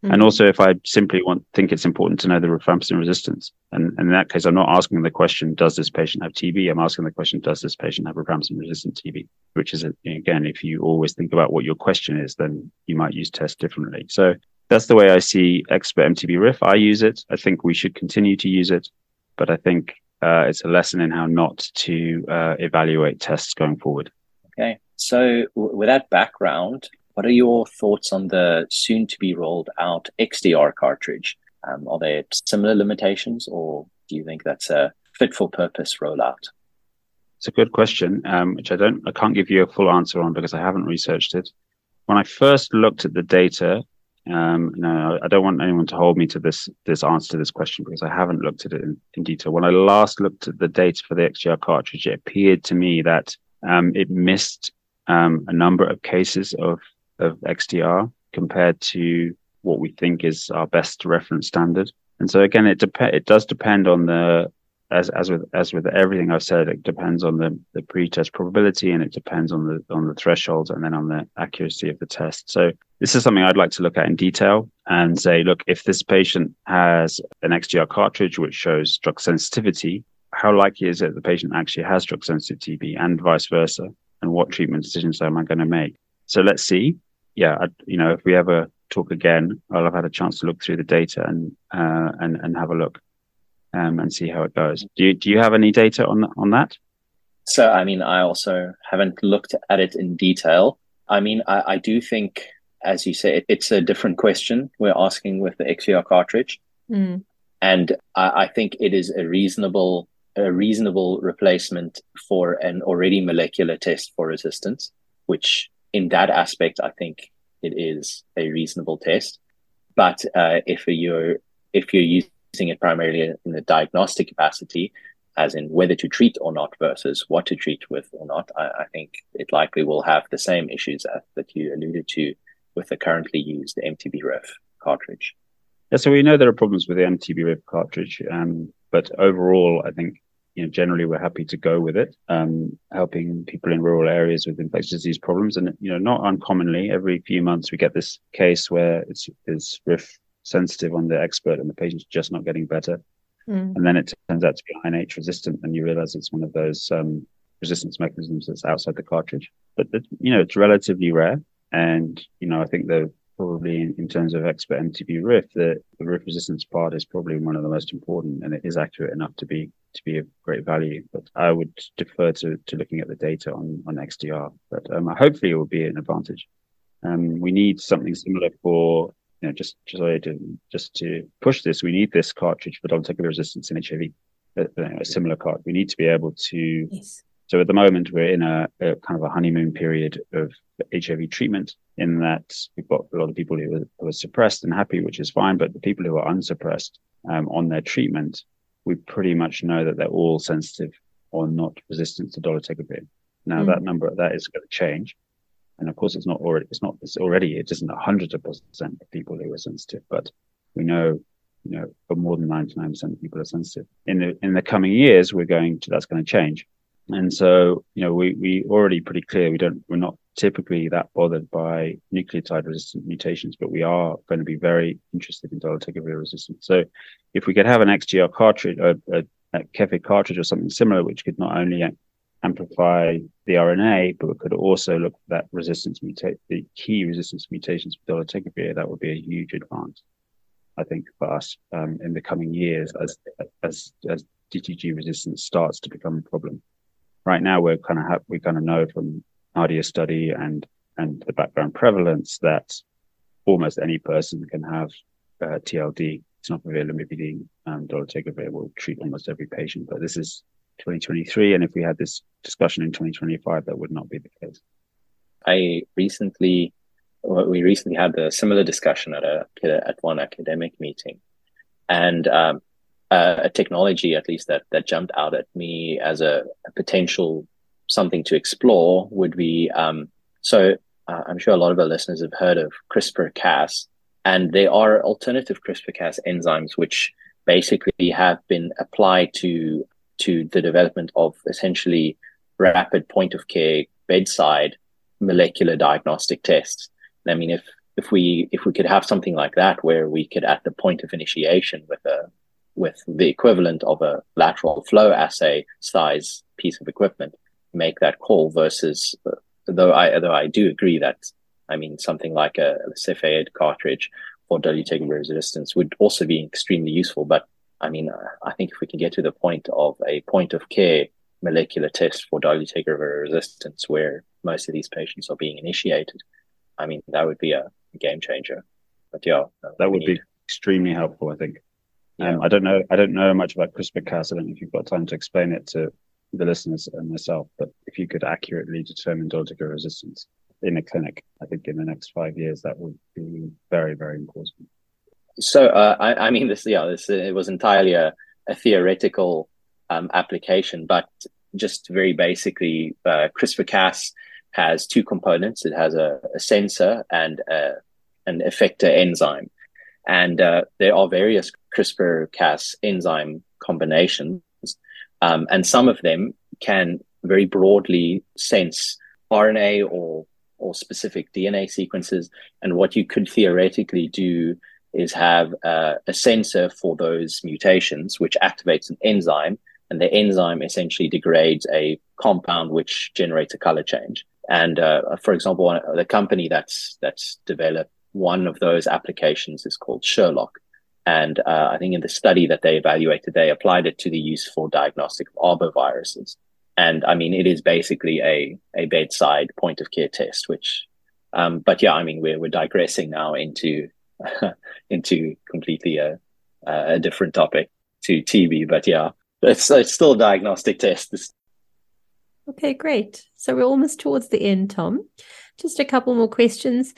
And also, if I simply think it's important to know the rifampicin resistance, and in that case, I'm not asking the question, does this patient have TB? I'm asking the question, does this patient have rifampicin-resistant TB? Which is, again, if you always think about what your question is, then you might use tests differently. So that's the way I see Expert MTB-RIF. I use it. I think we should continue to use it, but I think it's a lesson in how not to evaluate tests going forward. Okay, so with that background, what are your thoughts on the soon-to-be-rolled-out XDR cartridge? Are there similar limitations, or do you think that's a fit-for-purpose rollout? It's a good question, which I can't give you a full answer on because I haven't researched it. When I first looked at the data, no, I don't want anyone to hold me to this answer to this question because I haven't looked at it in detail. When I last looked at the data for the XDR cartridge, it appeared to me that it missed a number of cases of XDR compared to what we think is our best reference standard. And so again, it does depend on the, as with everything I've said, it depends on the pretest probability, and it depends on the thresholds, and then on the accuracy of the test. So this is something I'd like to look at in detail and say, look, if this patient has an XDR cartridge which shows drug sensitivity, how likely is it the patient actually has drug sensitive TB and vice versa? And what treatment decisions am I going to make? So let's see. Yeah, if we ever talk again, I'll have had a chance to look through the data and have a look and see how it goes. Do you have any data on that? So, I mean, I also haven't looked at it in detail. I mean, I do think, as you say, it's a different question we're asking with the XDR cartridge. Mm. And I think it is a reasonable replacement for an already molecular test for resistance, which in that aspect, I think it is a reasonable test. But if you're using it primarily in the diagnostic capacity, as in whether to treat or not versus what to treat with or not, I think it likely will have the same issues that you alluded to with the currently used MTB-RIF cartridge. Yeah, so we know there are problems with the MTB-RIF cartridge. But overall, I think, you know, generally we're happy to go with it, helping people in rural areas with infectious disease problems. And, you know, not uncommonly, every few months we get this case where it's RIF sensitive on the expert and the patient's just not getting better. Mm. And then it turns out to be INH resistant, and you realize it's one of those resistance mechanisms that's outside the cartridge. But, it's relatively rare. And, you know, I think probably in terms of Expert MTB-RIF, the RIF resistance part is probably one of the most important, and it is accurate enough to be of great value. But I would defer to looking at the data on XDR. But hopefully it will be an advantage. We need something similar for, you know, just to push this. We need this cartridge for dolutegravir resistance in HIV, a similar cart. We need to be able to. Yes. So at the moment, we're in a kind of a honeymoon period of HIV treatment, in that we've got a lot of people who are suppressed and happy, which is fine. But the people who are unsuppressed on their treatment, we pretty much know that they're all sensitive or not resistant to dolutegravir. Now that number, that is going to change. And of course, it isn't 100% of people who are sensitive, but we know, you know, for more than 99% of people are sensitive. In the coming years, that's going to change. And so, you know, we're already pretty clear. We're not typically that bothered by nucleotide resistant mutations, but we are going to be very interested in dolutegravir resistance. So if we could have an XDR cartridge, a Cepheid cartridge or something similar, which could not only amplify the RNA, but could also look for that resistance the key resistance mutations for dolutegravir, that would be a huge advance, I think, for us in the coming years as DTG resistance starts to become a problem. Right now, we kind of know from Nadia study and the background prevalence that almost any person can have TLD, tenofovir lamivudine, dolutegravir will treat almost every patient. But this is 2023, and if we had this discussion in 2025, that would not be the case. We recently had a similar discussion at one academic meeting, and a technology, at least that jumped out at me as a potential something to explore would be, I'm sure a lot of our listeners have heard of CRISPR-Cas, and there are alternative CRISPR-Cas enzymes which basically have been applied to the development of essentially rapid point of care bedside molecular diagnostic tests. I mean, if we could have something like that, where we could at the point of initiation with the equivalent of a lateral flow assay size piece of equipment, make that call versus, though I do agree that, I mean, something like a Cepheid cartridge for dolutegravir resistance would also be extremely useful. But I mean, I think if we can get to the point of a point of care molecular test for dolutegravir resistance, where most of these patients are being initiated, I mean, that would be a game changer. But yeah, that would be extremely helpful, I think. Yeah. I don't know much about CRISPR-Cas. I don't know if you've got time to explain it to the listeners and myself, but if you could accurately determine dolutegravir resistance in a clinic, I think in the next 5 years, that would be very, very important. So, I mean, it was entirely a theoretical application, but just very basically, CRISPR-Cas has two components. It has a sensor and an effector enzyme. And there are various CRISPR-Cas enzyme combinations. And some of them can very broadly sense RNA or specific DNA sequences. And what you could theoretically do is have a sensor for those mutations, which activates an enzyme. And the enzyme essentially degrades a compound, which generates a color change. And for example, the company that's developed one of those applications is called Sherlock. And I think in the study that they evaluated, they applied it to the use for diagnostic of arboviruses. And I mean, it is basically a bedside point of care test, which, but yeah, I mean, we're digressing now into completely a different topic to TB, but yeah, it's still a diagnostic test. Okay, great. So we're almost towards the end, Tom. Just a couple more questions.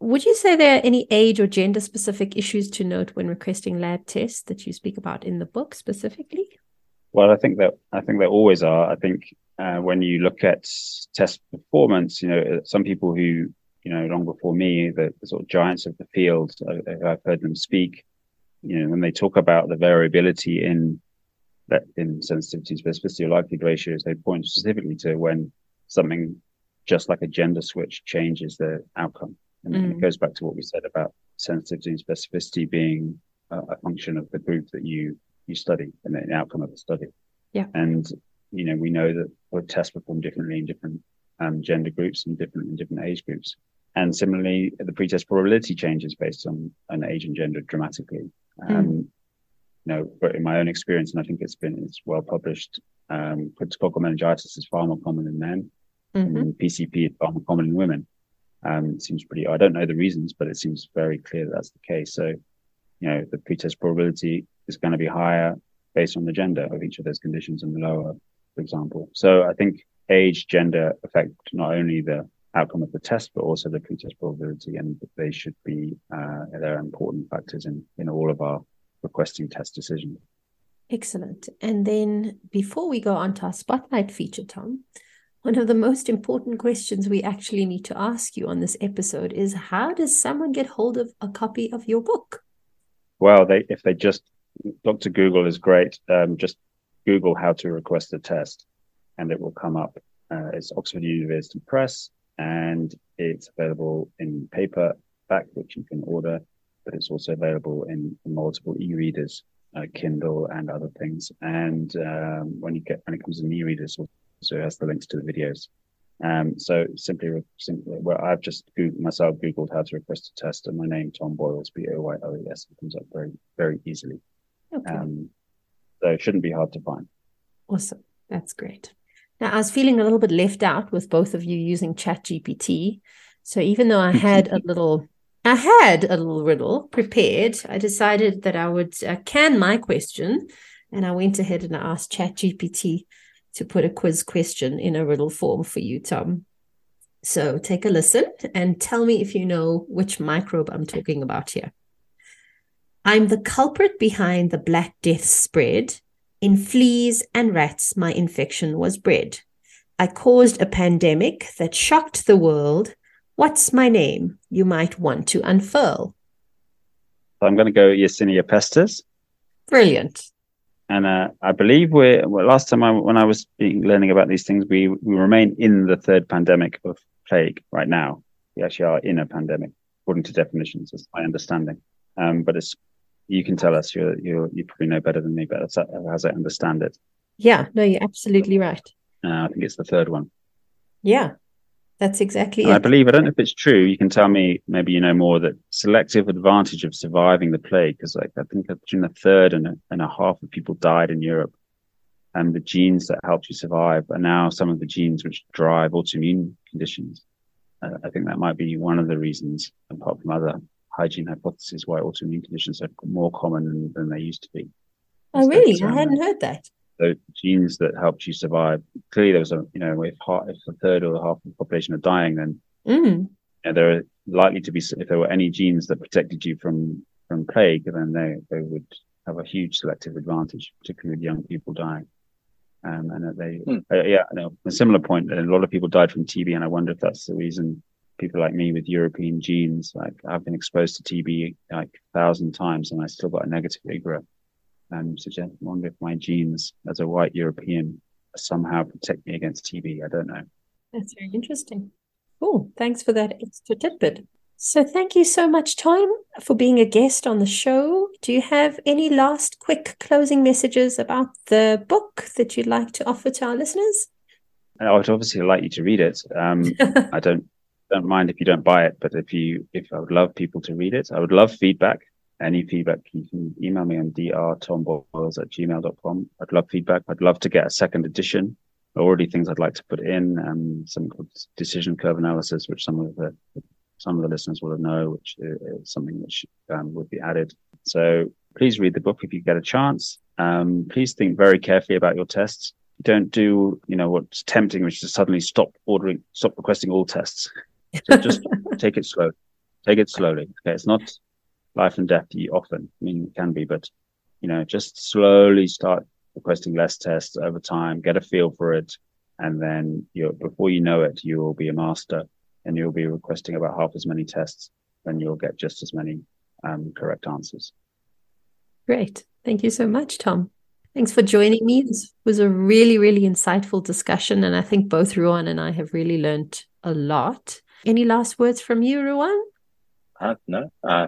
Would you say there are any age or gender-specific issues to note when requesting lab tests that you speak about in the book specifically? Well, I think there always are. I think when you look at test performance, you know, some people who, you know, long before me, the sort of giants of the field, I've heard them speak. You know, when they talk about the variability in sensitivity, specificity, or likelihood ratios, they point specifically to when something just like a gender switch changes the outcome. And it goes back to what we said about sensitivity and specificity being a function of the group that you study and the outcome of the study. Yeah. And, you know, we know that our tests perform differently in different gender groups and different in different age groups. And similarly, the pretest probability changes based on an age and gender dramatically. You know, but in my own experience, and I think it's well published, cryptococcal meningitis is far more common in men, and PCP is far more common in women. It seems I don't know the reasons, but it seems very clear that that's the case. So, you know, the pretest probability is going to be higher based on the gender of each of those conditions and lower, for example. So I think age, gender affect not only the outcome of the test, but also the pretest probability, and they should be, they're important factors in all of our requesting test decisions. Excellent. And then before we go on to our spotlight feature, Tom, one of the most important questions we actually need to ask you on this episode is, how does someone get hold of a copy of your book? Well, Dr. Google is great. Just Google how to request a test and it will come up. It's Oxford University Press. and it's available in paperback, which you can order, but it's also available in multiple e-readers, Kindle and other things. And when it comes to e-readers, so it has the links to the videos. So simply where I've just Googled how to request a test, and my name, Tom Boyles, B-O-Y-L-E-S, it comes up very, very easily. Okay. So it shouldn't be hard to find. Awesome. That's great. Now, I was feeling a little bit left out with both of you using ChatGPT. So even though I had a little riddle prepared, I decided that I would can my question, and I went ahead and I asked ChatGPT to put a quiz question in a riddle form for you, Tom. So take a listen and tell me if you know which microbe I'm talking about here. I'm the culprit behind the Black Death spread. In fleas and rats, my infection was bred. I caused a pandemic that shocked the world. What's my name? You might want to unfurl. I'm going to go Yersinia pestis. Brilliant. And I believe last time when I was learning about these things, we remain in the third pandemic of plague right now. We actually are in a pandemic, according to definitions, that's my understanding. But it's, you can tell us, you probably know better than me, but that's as I understand it. Yeah, no, you're absolutely right. I think it's the third one. Yeah, that's exactly it. I believe, I don't know if it's true, you can tell me, maybe you know more, that selective advantage of surviving the plague, because I think between a third and a half of people died in Europe, and the genes that helped you survive are now some of the genes which drive autoimmune conditions. I think that might be one of the reasons, apart from other hygiene hypothesis, why autoimmune conditions are more common than they used to be. Oh, really? I hadn't heard that. So genes that helped you survive. Clearly, there was if a third or half of the population are dying, then there are likely to be, if there were any genes that protected you from plague, then they would have a huge selective advantage, particularly with young people dying. A similar point, a lot of people died from TB, and I wonder if that's the reason. People like me with European genes, like I've been exposed to TB like 1,000 times and I still got a negative IGRA. So I wonder if my genes as a white European somehow protect me against TB. I don't know. That's very interesting. Cool. Thanks for that extra tidbit. So thank you so much, Tom, for being a guest on the show. Do you have any last quick closing messages about the book that you'd like to offer to our listeners? I would obviously like you to read it. I don't mind if you don't buy it, but if I would love people to read it. I would love feedback. Any feedback, you can email me on drtomboyles@gmail.com. I'd love feedback. I'd love to get a second edition. Already things I'd like to put in, some decision curve analysis, which some of the listeners will know, which is something which would be added. So please read the book if you get a chance. Please think very carefully about your tests. You don't do, what's tempting, which is to suddenly stop requesting all tests. So just take it slow. Take it slowly. Okay, it's not life and death often. I mean, it can be, but just slowly start requesting less tests over time. Get a feel for it, and then before you know it, you will be a master, and you'll be requesting about half as many tests, and you'll get just as many correct answers. Great, thank you so much, Tom. Thanks for joining me. This was a really, really insightful discussion, and I think both Ruan and I have really learned a lot. Any last words from you, Ruan? No,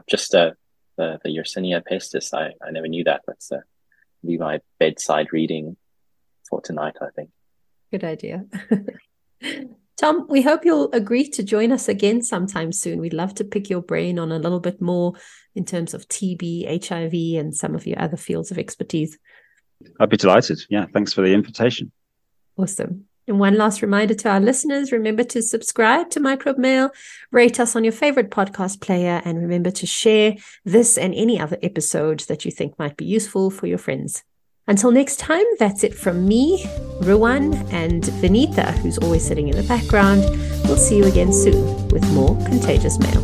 just the Yersinia pestis. I never knew that. That's be my bedside reading for tonight, I think. Good idea. Tom, we hope you'll agree to join us again sometime soon. We'd love to pick your brain on a little bit more in terms of TB, HIV, and some of your other fields of expertise. I'd be delighted. Yeah, thanks for the invitation. Awesome. And one last reminder to our listeners, remember to subscribe to Microbe Mail, rate us on your favorite podcast player, and remember to share this and any other episode that you think might be useful for your friends. Until next time, that's it from me, Ruan, and Vinitha, who's always sitting in the background. We'll see you again soon with more Contagious Mail.